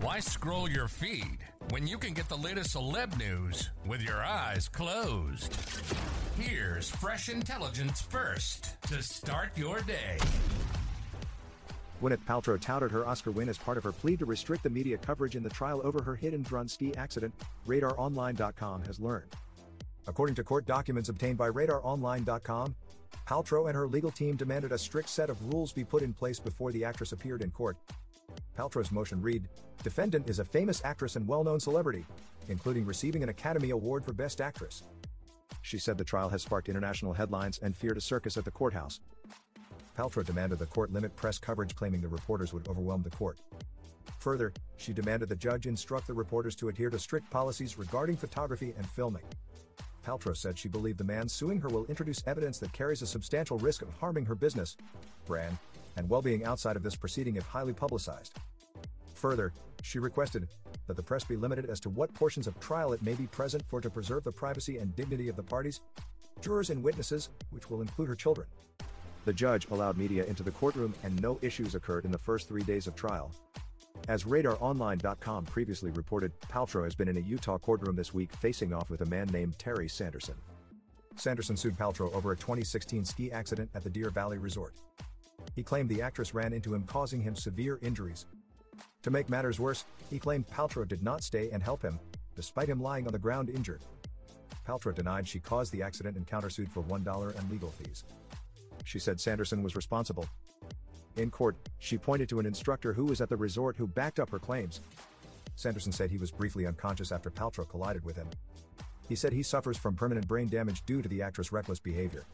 Why scroll your feed when you can get the latest celeb news with your eyes closed? Here's fresh intelligence first to start your day. Gwyneth Paltrow touted her Oscar win as part of her plea to restrict the media coverage in the trial over her hit and run ski accident, RadarOnline.com has learned. According to court documents obtained by RadarOnline.com, Paltrow and her legal team demanded a strict set of rules be put in place before the actress appeared in court. Paltrow's motion read, "Defendant is a famous actress and well-known celebrity, including receiving an Academy Award for Best Actress." She said the trial has sparked international headlines and feared a circus at the courthouse. Paltrow demanded the court limit press coverage, claiming the reporters would overwhelm the court. Further, she demanded the judge instruct the reporters to adhere to strict policies regarding photography and filming. Paltrow said she believed the man suing her will introduce evidence that carries a substantial risk of harming her business, brand, and well-being outside of this proceeding if highly publicized. Further, she requested that the press be limited as to what portions of trial it may be present for to preserve the privacy and dignity of the parties, jurors, and witnesses, which will include her children. The judge allowed media into the courtroom and no issues occurred in the first 3 days of trial. As RadarOnline.com previously reported, Paltrow has been in a Utah courtroom this week facing off with a man named Terry Sanderson. Sanderson sued Paltrow over a 2016 ski accident at the Deer Valley Resort. He claimed the actress ran into him, causing him severe injuries. To make matters worse, he claimed Paltrow did not stay and help him, despite him lying on the ground injured. Paltrow denied she caused the accident and countersued for $1 and legal fees. She said Sanderson was responsible. In court, she pointed to an instructor who was at the resort who backed up her claims. Sanderson said he was briefly unconscious after Paltrow collided with him. He said he suffers from permanent brain damage due to the actress' reckless behavior.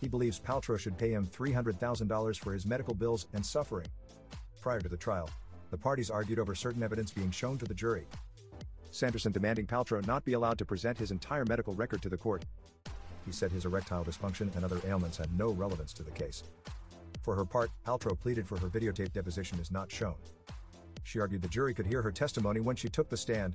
He believes Paltrow should pay him $300,000 for his medical bills and suffering. Prior to the trial, the parties argued over certain evidence being shown to the jury. Sanderson demanding Paltrow not be allowed to present his entire medical record to the court. He said his erectile dysfunction and other ailments had no relevance to the case. For her part, Paltrow pleaded for her videotape deposition is not shown. She argued the jury could hear her testimony when she took the stand.